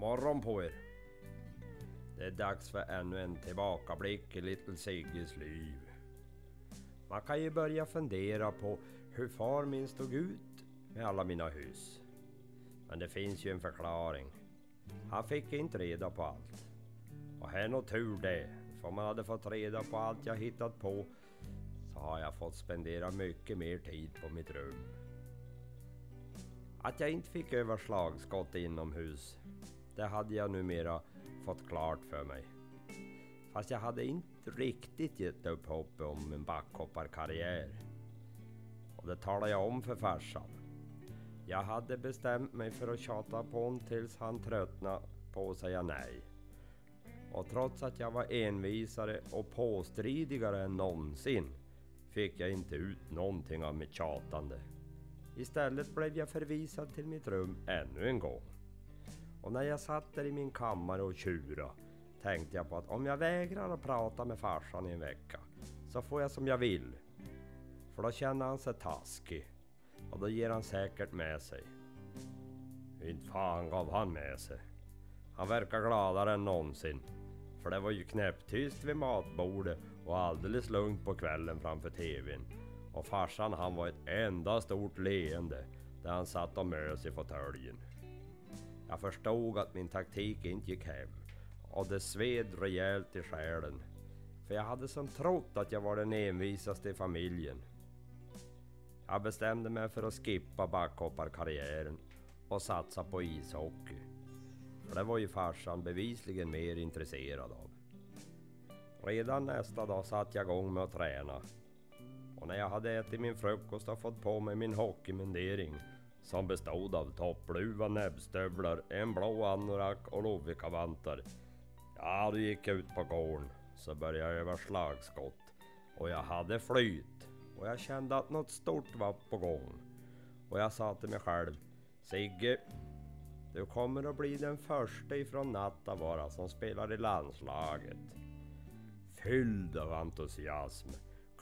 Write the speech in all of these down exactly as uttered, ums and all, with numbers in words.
God morgon på er. Det är dags för ännu en tillbakablick i Little Sigges liv. Man kan ju börja fundera på hur far min stod ut med alla mina hus. Men det finns ju en förklaring. Han fick inte reda på allt. Och här är nog tur det. För om man hade fått reda på allt jag hittat på, så har jag fått spendera mycket mer tid på mitt rum. Att jag inte fick öva slagskott inomhus, det hade jag numera fått klart för mig. Fast jag hade inte riktigt gett upp hoppet om en backhopparkarriär. Och det talade jag om för farsan. Jag hade bestämt mig för att tjata på honom tills han tröttnade på att säga nej. Och trots att jag var envisare och påstridigare än någonsin, fick jag inte ut någonting av mitt tjatande. Istället blev jag förvisad till mitt rum ännu en gång. Och när jag satt där i min kammare och tjura, tänkte jag på att om jag vägrar att prata med farsan i en vecka, så får jag som jag vill. För då känner han sig taskig. Och då ger han säkert med sig. Inte fan gav han med sig. Han verkar gladare än någonsin. För det var ju knäpptyst vid matbordet och alldeles lugnt på kvällen framför tvn. Och farsan, han var ett enda stort leende där han satt och mös i fåtöljen. Jag förstod att min taktik inte gick hem. Och det sved rejält i själen. För jag hade som trott att jag var den envisaste i familjen. Jag bestämde mig för att skippa backhopparkarriären och satsa på ishockey. För det var ju farsan bevisligen mer intresserad av. Redan nästa dag satt jag igång med att träna. Och när jag hade ätit min frukost och fått på mig min hockeymundering, som bestod av toppluva, näbbstövlar, en blå anorak och lovikavantar. Ja, då gick jag ut på gården, så började jag öva slagskott. Och jag hade flyt. Och jag kände att något stort var på gång. Och jag sa till mig själv: Sigge, du kommer att bli den första ifrån Nattavaara som spelar i landslaget. Fylld av entusiasm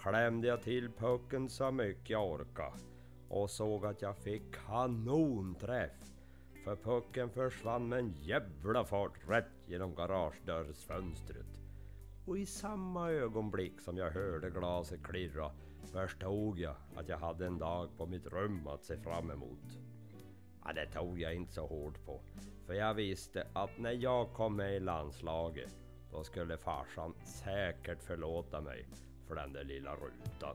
klämde jag till pucken så mycket jag orkade. Och såg att jag fick kanonträff. För pucken försvann med en jävla fart rätt genom garagedörrsfönstret. Och i samma ögonblick som jag hörde glaset klirra, förstod jag att jag hade en dag på mitt rum att se fram emot. Ja, det tog jag inte så hårt på. För jag visste att när jag kom med i landslaget, då skulle farsan säkert förlåta mig för den där lilla rutan.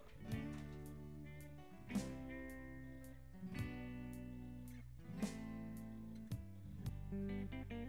Mm.